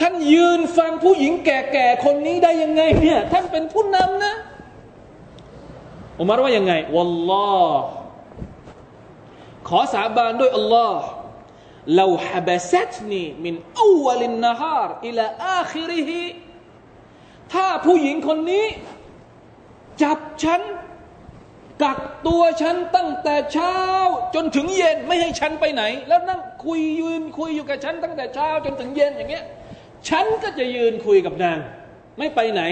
ท่านยืนฟังผู้หญิงแก่ๆคนนี้ได้ยังไงเนี่ยท่านเป็นผู้นำนะอุมัรว่ายังไงวัลลอฮ์ขอสาบานด้วยอัลลอฮ์ลาฮะบะซัตนีมินอวลินนะฮาร์อิลาอาคิริฮิถ้าผู้หญิงคนนี้จับฉันกักตัวฉันตั้งแต่เช้าจนถึงเย็นไม่ให้ฉันไปไหนแล้วนั่งคุยยืนคุยอยู่กับฉันตั้งแต่เช้าจนถึงเย็นอย่างเงี้ยฉันก็จะยืนคุยกับนางไม่ไปไหน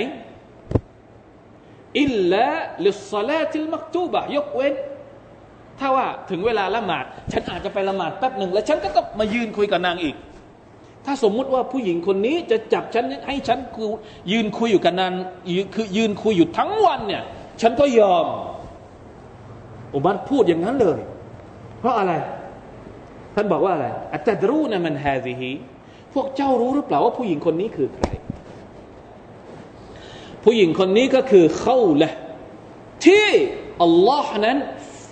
อิลลาลิศศอลาติลมักตูบะยกเว้นถ้าว่าถึงเวลาละหมาดฉันอาจจะไปละหมาดแป๊บนึงแล้วฉันก็ต้องมายืนคุยกับนางอีกถ้าสมมุติว่าผู้หญิงคนนี้จะจับฉันให้ฉันยืนคุยอยู่กับนางคือยืนคุยอยู่ทั้งวันเนี่ยฉันก็ยอมอุมัรพูดอย่างนั้นเลยเพราะอะไรท่านบอกว่าอะไรอัตตะรูนะมันฮาซิฮิพวกเจ้ารู้หรือเปล่าว่าผู้หญิงคนนี้คือใครผู้หญิงคนนี้ก็คือเขาแหละที่อัลลอฮ์นั้น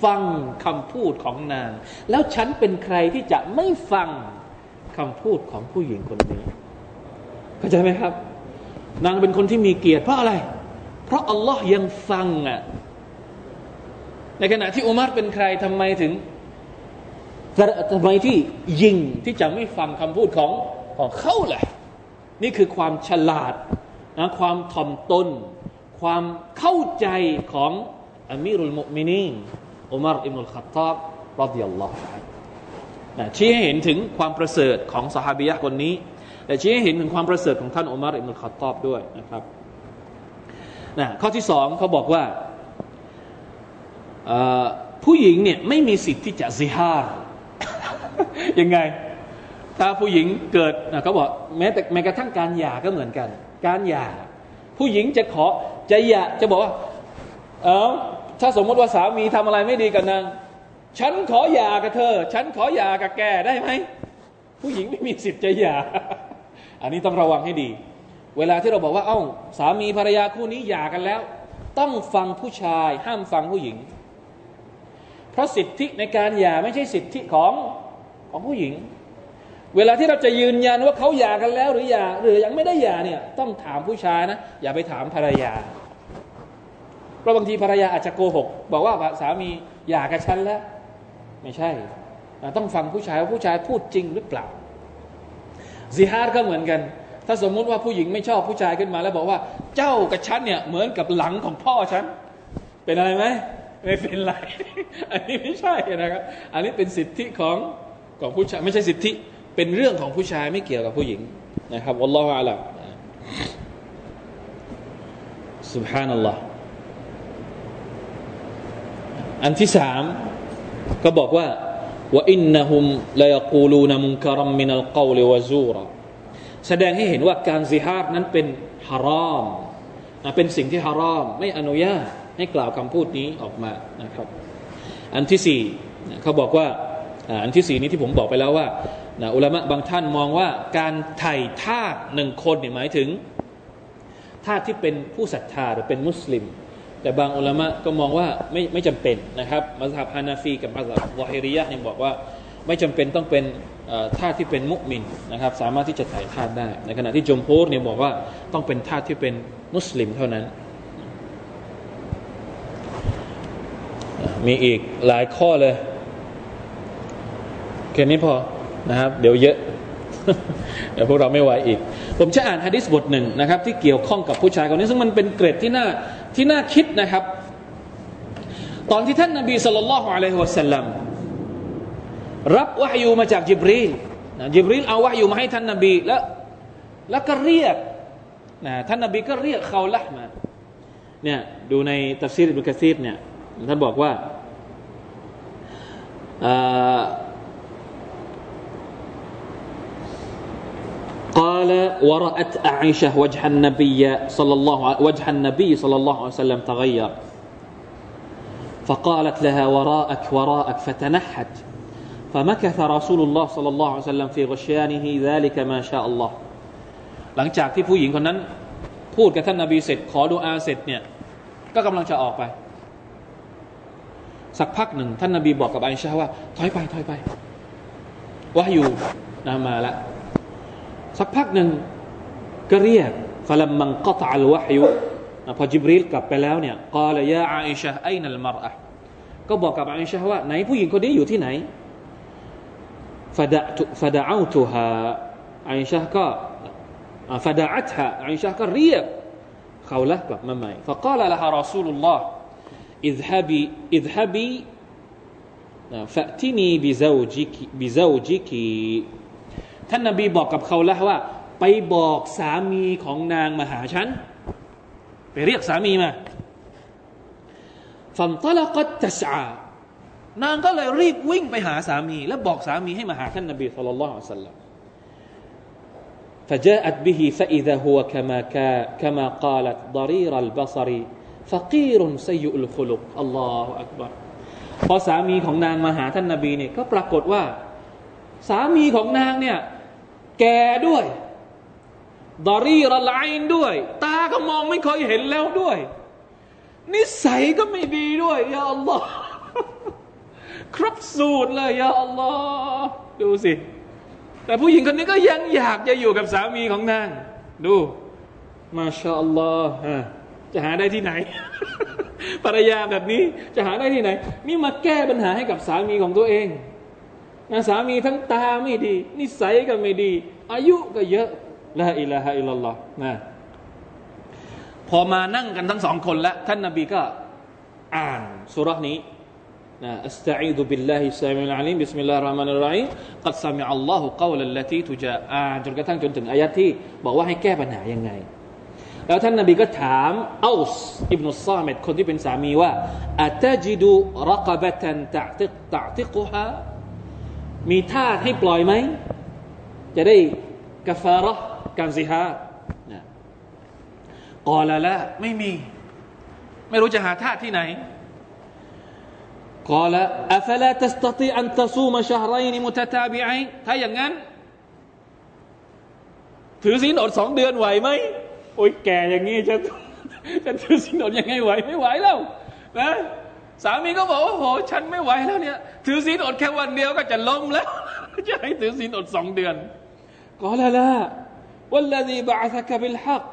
ฟังคำพูดของนางแล้วฉันเป็นใครที่จะไม่ฟังคำพูดของผู้หญิงคนนี้เข้าใจไหมครับนางเป็นคนที่มีเกียรติเพราะอะไรเพราะอัลลอฮ์ยังฟังอ่ะในขณะที่อุมัรเป็นใครทำไมถึงทำไมที่ยิงที่จะไม่ฟังคำพูดของเขาแหละนี่คือความฉลาดนะความถ่อมตนความเข้าใจของอามีรุลมุอ์มินีนอุมัรอิบนุลค็อฏฏอบรอฎิยัลลอฮุอันฮุนะชี้ให้เห็นถึงความประเสริฐของซอฮาบียะห์คนนี้และชี้ให้เห็นถึงความประเสริฐของท่านอุมัรอิบนุลค็อฏฏอบด้วยนะครับนะข้อที่2เขาบอกว่าผู้หญิงเนี่ยไม่มีสิทธิ์ที่จะซิฮาร์ ยังไงถ้าผู้หญิงเกิดนะเขาบอกแม้กระทั่งการหย่าก็เหมือนกันการหย่าผู้หญิงจะขอจะหย่าจะบอกว่าถ้าสมมติว่าสามีทำอะไรไม่ดีกับนางฉันขอหย่ากับเธอฉันขอหย่ากับแกได้ไหมผู้หญิงไม่มีสิทธิ์จะหย่า อันนี้ต้องระวังให้ดีเวลาที่เราบอกว่าเอ้าสามีภรรยาคู่นี้หย่ากันแล้วต้องฟังผู้ชายห้ามฟังผู้หญิงเพราะสิทธิในการหย่าไม่ใช่สิทธิของผู้หญิงเวลาที่เราจะยืนยันว่าเขาหย่ากันแล้วหรือหย่าหรือยังไม่ได้หย่าเนี่ยต้องถามผู้ชายนะอย่าไปถามภรรยาเพราะบางทีภรรยาอาจจะโกหกบอกว่าสามีหย่ากับฉันแล้วไม่ใช่ต้องฟังผู้ชายว่าผู้ชายพูดจริงหรือเปล่าซิฮาร์ก็เหมือนกันถ้าสมมุติว่าผู้หญิงไม่ชอบผู้ชายขึ้นมาแล้วบอกว่าเจ้ากับฉันเนี่ยเหมือนกับหลังของพ่อฉันเป็นอะไรไหมไม่เป็นไรอันนี้ไม่ใช่นะครับอันนี้เป็นสิทธิของผู้ชายไม่ใช่สิทธิเป็นเรื่องของผู้ชายไม่เกี่ยวกับผู้หญิงนะครับอัลลอฮฺอาลัมซุบฮานัลลอฮฺอันที่3ก็บอกว่าว่าอินนะฮุมลายกูลูนมุนการัมมินัลกอลิวะซูรแสดงให้เห็นว่าการซิฮาร์นั้นเป็นฮารอมเป็นสิ่งที่ฮารอมไม่อนุญาตให้กล่าวคำพูดนี้ออกมานะครับอันที่4เขาบอกว่าอันที่4นี้ที่ผมบอกไปแล้วว่าอุลามะบางท่านมองว่าการไถ่ทาส1คนเนี่ยหมายถึงทาสที่เป็นผู้ศรัทธาหรือเป็นมุสลิมแต่บางอุลามะก็มองว่าไม่จำเป็นนะครับมัซฮับฮานาฟีกับมัซฮับวะฮิริยะห์เนี่ยบอกว่าไม่จำเป็นต้องเป็นทาสที่เป็นมุมินนะครับสามารถที่จะไถ่ทาสได้ในขณะที่จุมฮูรเนี่ยบอกว่าต้องเป็นทาสที่เป็นมุสลิมเท่านั้นมีอีกหลายข้อเลยแค่นี้พอนะครับเดี๋ยวเยอะเดี๋ยวพวกเราไม่ไหวอีกผมจะอ่านหะดีษบทหนึ่งนะครับที่เกี่ยวข้องกับผู้ชายคนนี้ซึ่งมันเป็นเกร็ดที่น่าคิดนะครับตอนที่ท่านนบีศ็อลลัลลอฮุอะลัยฮิวะซัลลัมรับวะฮยูมาจากญิบรีลนะญิบรีลเอาวะฮยูมาให้ท่านนบีแล้วก็เรียกนะท่านนบีก็เรียกเขาละมาเนี่ยดูในตัฟซีรอิบนุกะซีรเนี่ยท่านบอกว่า قال ورأت عائشة وجه النبي صلى الله عليه وسلم تغير فقالت لها وراءك وراءك فتنحت فمكث رسول الله صلى الله عليه وسلم في غشيانه ذلك ما شاء الله หลังจากที่ผู้หญิงคนนั้นพูดกับท่านนบีเสร็จขอดุอาเสร็จเนี่ยก็กำลังจะออกไปสักพักหนึ่งท่านนบีบอกกับอาอิชะห์ว่าถอยไปถอยไปวะห์ยูนะมาละสักพักหนึ่งก็เรียกฟะลัมมันกะตะอัลวะห์ยูพอจิบรีลกลับไปแล้วเนี่ยกอละยาอาอิชะห์ไอนัลมัรอะห์ก็บอกกับอาอิชะห์ว่าไหนผู้หญิงคนนี้อยู่ที่ไหนฟะดะเอาตุฮาอาอิชะห์ก็ฟะดะอัตฮาอาอิชะห์ก็เรียกเขาละกลับมาใหม่ฟะกอละละฮารอซูลุลลอฮاذهبي فأتني بزوجك ท่านนบีบอกกับเขาละว่าไปบอกสามีของนางมาหาฉันไปเรียกสามีมา فانطلقت تسعى นางก็เลยรีบวิ่งไปหาสามีและบอกสามีให้มาหาท่านนบีศ็อลลัลลอฮุอะลัยฮิวะซัลลัม فجاءت به فإذا هو كما قالت ضرير البصر فقير سيء الخلق الله أكبر พอสามีของนางมาหาท่านนบีเนี่ยก็ปรากฏว่าสามีของนางเนี่ยแก่ด้วยดารีรลายด้วยตาก็มองไม่ค่อยเห็นแล้วด้วยนิสัยก็ไม่ดีด้วยยาอัลลอฮ์ครบสูตรเลยยาอัลลอฮ์ดูสิแต่ผู้หญิงคนนี้ก็ยังอยากจะอยู่กับสามีของนางดูมาชาอัลลอฮ์จะหาได้ที่ไหนภรรยาแบบนี้จะหาได้ที่ไหนนี่มาแก้ปัญหาให้กับสามีของตัวเองนะสามีทั้งตาไม่ดีนิสัยก็ไม่ดีอายุก็เยอะลาอิลาฮะอิลลัลลอฮนะพอมานั่งกันทั้งสองคนแล้วท่านนบีก็อ่านซูเราะห์นี้นะอัสตะอีซุบิลลาฮิสซามิอุลอะลีมบิสมิลลาฮิรเราะห์มานิรเราะฮีมกัดซะมิอัลลอฮุกอลัลลาตีตุจาอาจนกระทั่งจนถึงอายะห์ที่บอกว่าให้แก้ปัญหายังไงแล้วท่านนบีก็ถามเอาสอิบนุซามิดคนที่เป็นสามีว่าอะตะจิดุรกะบะตันตะอ์ติกุฮามีทาสให้ปล่อยไหมจะได้กะฟาเราะห์การซิฮาดนะกอละละไม่มีไม่รู้จะหาทาสที่ไหนกอละอะฟะลาตัสตะตีอันตะซูมะชะฮรัยนมุตะตาบิอัยถ้าอย่างนั้นถือศีลอด2เดือนไหวไหมโอ๊ยแก่อย่างงี้จะถือศีลอดยังไงไหวไม่ไหวแล้วนะสามีก็บอกว่าโหฉันไม่ไหวแล้วเนี่ยถือศีลอดแค่วันเดียวก็จะล้มแล้วจะให้ถือศีลอด2เดือนกอละละوالذي بعثك بالحق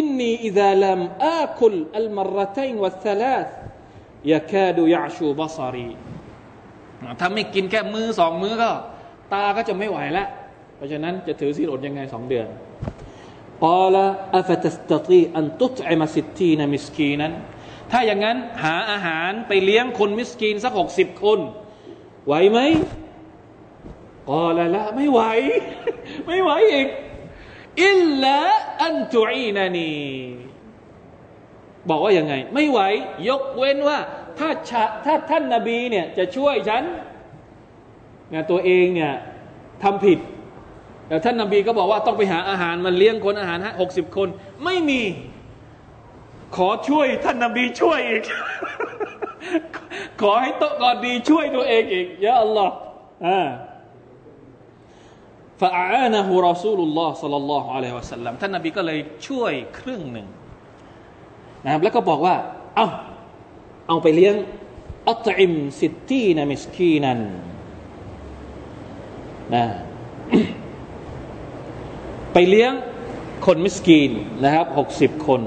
إني إذا لم آكل المرتين والثلاث يكاد يعشو بصري ถ้าไม่กินแค่มื้อสองมื้อก็ตาก็จะไม่ไหวแล้วเพราะฉะนั้นจะถือศีลอดยังไงสองเดือน قال أفتستطيع أن تطعم 60 مسكينا ถ้าอย่างนั้นหาอาหารไปเลี้ยงคนมิสกีนสัก60คนไหวไหม قال لا ไม่ไหวไม่ไหวอีกอิลลาอันตุอีนานีบอกว่ายังไงไม่ไหวยกเว้นว่าถ้าท่านนบีเนี่ยจะช่วยฉันงานตัวเองเนี่ยทำผิดแต่ท่านนบีก็บอกว่าต้องไปหาอาหารมาเลี้ยงคนอาหาร60คนไม่มีขอช่วยท่านนบีช่วยอีก ขอให้โต๊ะก่อนดีช่วยตัวเองอีกยาอัลลอฮ์فأعانه رسول الله صلى الله عليه وسلم ท่านนบีก็เลยช่วยครึ่งหนึ่งนะครับแล้วก็บอกว่าเอาไปเลี้ยงอัตอิม60มิสกีนันนะไปเลี้ยงคนมิสกีนนะครับ60คน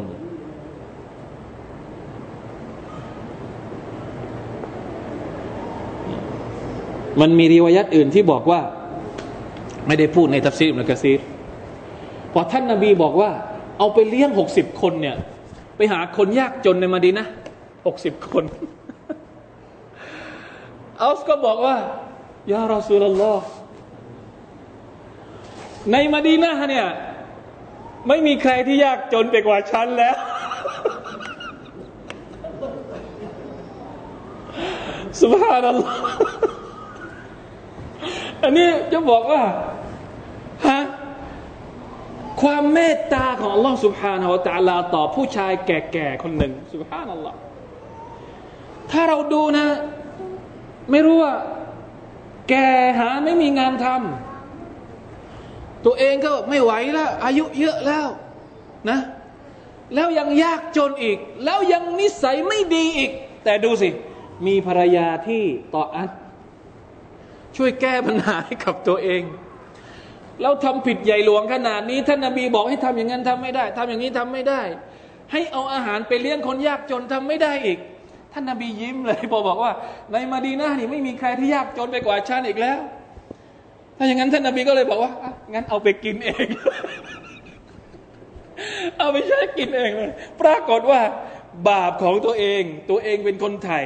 มันมีริวายัตอื่นที่บอกว่าไม่ได้พูดในตัฟซีรอิบนุกะซีรพอท่านนบีบอกว่าเอาไปเลี้ยง60คนเนี่ยไปหาคนยากจนในมะดีนะห์60คนอัสก็บอกว่ายารอซูลุลลอฮ์ในมะดีนะห์เนี่ยไม่มีใครที่ยากจนไปกว่าฉันแล้ว ซุบฮานัลลอฮ์อันนี้จะบอกว่าฮะ ความเมตตาของอัลลอฮฺซุบฮานะฮูวะตะอาลาต่อผู้ชายแก่ๆคนหนึ่งซุบฮานัลลอฮฺถ้าเราดูนะไม่รู้ว่าแก่หาไม่มีงานทำตัวเองก็ไม่ไหวแล้วอายุเยอะแล้วนะแล้วยังยากจนอีกแล้วยังนิสัยไม่ดีอีกแต่ดูสิมีภรรยาที่ตออัตช่วยแก้ปัญหาให้กับตัวเองแล้วทำผิดใหญ่หลวงขนาดนี้ท่านนบีบอกให้ทำอย่างนั้นทำไม่ได้ทำอย่างนี้ทำไม่ได้ให้เอาอาหารไปเลี้ยงคนยากจนทำไม่ได้อีกท่านนบียิ้มเลยบอกว่าในมาดีนานี่ไม่มีใครที่ยากจนไปกว่าฉันอีกแล้วถ้าอย่างนั้นท่านนบีก็เลยบอกว่างั้นเอาไปกินเอง เอาไปใช้กินเองเลยปรากฏว่าบาปของตัวเองเป็นคนไถ่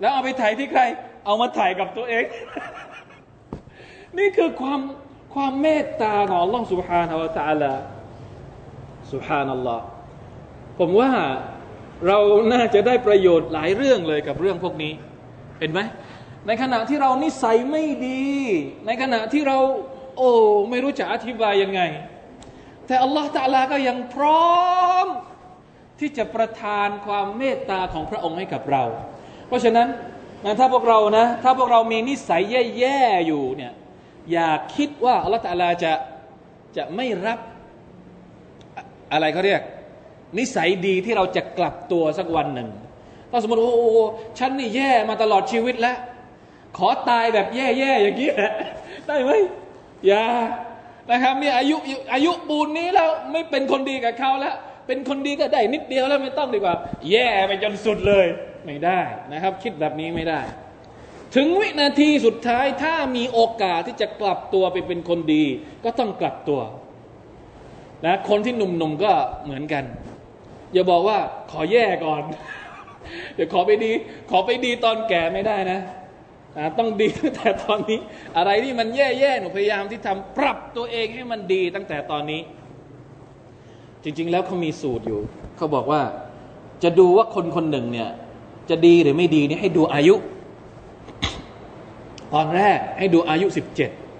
แล้วเอาไปไถ่ที่ใครเอามาไถ่กับตัวเอง นี่คือความเมตตาของอัลลอฮฺซุบฮานะฮูวะตะอาลาซุบฮานัลลอฮฺผมว่าเราน่าจะได้ประโยชน์หลายเรื่องเลยกับเรื่องพวกนี้เห็นไหมในขณะที่เรานิสัยไม่ดีในขณะที่เราไม่รู้จะอธิบายยังไงแต่อัลลอฮฺตะอาลาก็ยังพร้อมที่จะประทานความเมตตาของพระองค์ให้กับเราเพราะฉะนั้นถ้าพวกเรามีนิสัยแย่ๆอยู่เนี่ยอย่าคิดว่าอัลลอฮฺตะอาลาจะไม่รับอะไรเขาเรียกนิสัยดีที่เราจะกลับตัวสักวันหนึ่งถ้าสมมติว่าฉันนี่แย่มาตลอดชีวิตแล้วขอตายแบบแย่ๆอย่างนี้แหละได้ไหมอย่านะครับนี่อายุปูนนี้แล้วไม่เป็นคนดีกับเขาแล้วเป็นคนดีก็ได้นิดเดียวแล้วไม่ต้องดีกว่าแย่ไปจนสุดเลยไม่ได้นะครับคิดแบบนี้ไม่ได้ถึงวินาทีสุดท้ายถ้ามีโอกาสที่จะกลับตัวไปเป็นคนดีก็ต้องกลับตัวนะคนที่หนุ่มๆก็เหมือนกันอย่าบอกว่าขอแย่ก่อน เดี๋ยวขอไปดีตอนแก่ไม่ได้นะต้องดีตั้งแต่ตอนนี้อะไรที่มันแย่ๆหนูพยายามที่ทำปรับตัวเองให้มันดีตั้งแต่ตอนนี้จริงๆแล้วเขามีสูตรอยู่เขาบอกว่าจะดูว่าคนคนหนึ่งเนี่ยจะดีหรือไม่ดีเนี่ยให้ดูอายุตอนแรกให้ดูอายุ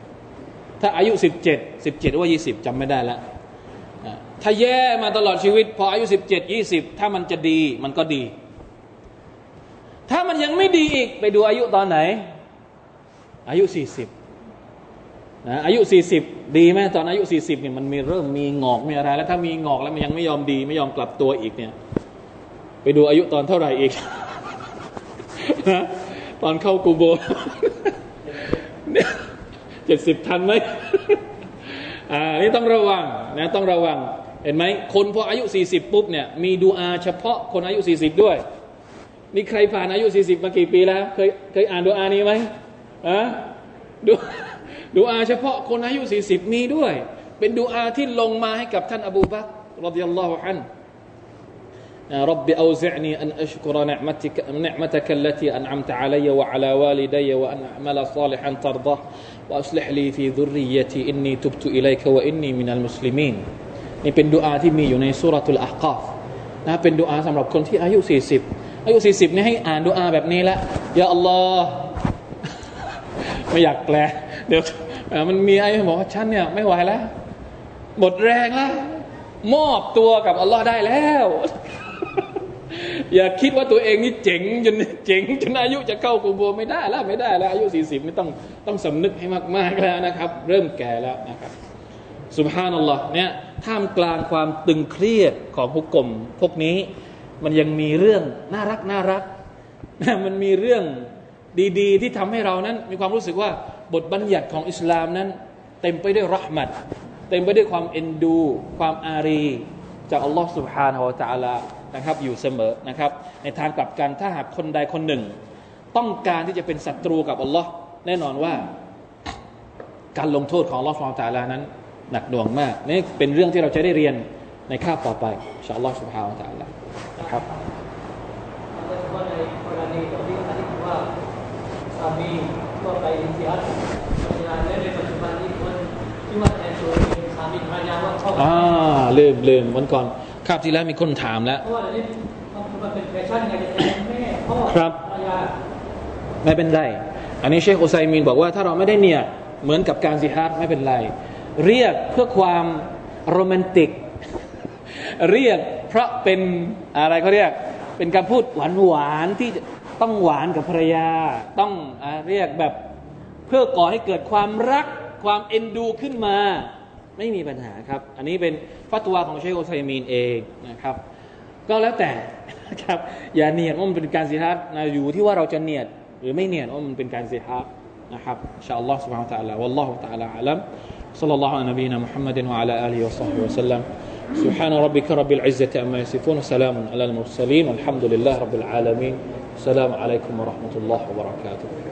17ถ้าอายุ17หรือว่า20จำไม่ได้ละถ้าแย่มาตลอดชีวิตพออายุ17 20ถ้ามันจะดีมันก็ดีถ้ามันยังไม่ดีอีกไปดูอายุตอนไหนอายุ40นะอายุ40ดีไหมตอนอายุ40เนี่ยมันมีเริ่มมีงอกมีอะไรแล้วถ้ามีงอกแล้วมันยังไม่ยอมดีไม่ยอมกลับตัวอีกเนี่ยไปดูอายุตอนเท่าไหร่อีก นะตอนเข้ากูโบ 70ทันไหม นี่ต้องระวังนะต้องระวังเห็นไหมคนพออายุ40ปุ๊บเนี่ยมีดูอาเฉพาะคนอายุ40ด้วยนี่ใครผ่านอายุ40มากี่ปีแล้วเคยอ่านดูอานี้ไหมอะดูอาเฉพาะคนอายุ40มีด้วยเป็นดูอาที่ลงมาให้กับท่านอบูบักรรอฎิยัลลอฮุอันฮุرب أوزعني أن أشكر نعمتك التي أنعمت علي وعلى والدي وأن أعمل صالحا ترضاه وأصلح لي في ذريتي إني تبت إليك وإني من المسلمين นี่เป็นดุอาที่มีอยู่ในซูเราะตุลอะห์กอฟนะเป็นดุอาสำหรับคนที่อายุ40นี่ให้อ่านดุอาแบบนี้ละยาอัลลอฮ์ไม่อยากแปลเดี๋ยวมันมีไอ้บอกว่าฉันเนี่ยไม่ไหวแล้วหมดแรงแล้วมอบตัวกับอัลลอฮ์ได้แล้วอย่าคิดว่าตัวเองนี่เจ๋งจนอายุจะเข้ากูโบไม่ได้แล้วอายุ40ไม่ต้องสำนึกให้มากๆแล้วนะครับเริ่มแก่แล้วนะครับซุบฮานัลลอฮ์เนี่ยท่ามกลางความตึงเครียดของผู้กลมพวกนี้มันยังมีเรื่องน่ารักมันมีเรื่องดีๆที่ทำให้เรานั้นมีความรู้สึกว่าบทบัญญัติของอิสลามนั้นเต็มไปด้วยเราะห์มะฮ์เต็มไปด้วยความเอ็นดูความอารีจากอัลลอฮ์ซุบฮานะฮูวะตะอาลานะครับอยู่เสมอนะครับในทางกลับกันถ้าหากคนใดคนหนึ่งต้องการที่จะเป็นศัตรูกับอัลลอฮ์แน่นอนว่าการลงโทษของอัลลอฮ์ซุบฮานะฮูวะตะอาลานั้นหนักหน่วงมากนี่เป็นเรื่องที่เราจะได้เรียนในคาบต่อไปอินชาอัลลอฮ์ซุบฮานะฮูวะตะอาลานะครับสามีก็ไปอินทิฮัดในปัจจุบันนี้คนที่ว่าแทนตัวสามีภรรยาว่าเขาลืมวันก่อนคาบที่แล้วมีคนถามแล้วครับไม่เป็นไรอันนี้เชคอุซัยมีนบอกว่าถ้าเราไม่ได้เนี่ยเหมือนกับการซิฮาร์ไม่เป็นไรเรียกเพื่อความ โรแมนติกเรียกเพราะเป็นอะไรเขาเรียกเป็นคำพูดหวานๆที่ต้องหวานกับภรรยาต้องเรียกแบบเพื่อก่อให้เกิดความรักความเอ็นดูขึ้นมาไม่มีปัญหาครับอันนี้เป็นฟัตวาของเชคอุซัยมีนเองนะครับก็แล้วแต่ครับอย่าเนียดว่ามันเป็นการซิฮาร์นะอยู่ที่ว่าเราจะเนียดหรือไม่เนียดว่ามันเป็นการซิฮาร์นะครับอินชาอัลลอฮ์ سبحانه และ تعالى والله تعالى أعلم صلى الله على نبينا محمد وعلى آله وصحبه وسلم سبحان ربك رب العزة عما يصفون وسلام على المرسلين والحمد لله رب العالمين السلام عليكم ورحمة الله وبركاته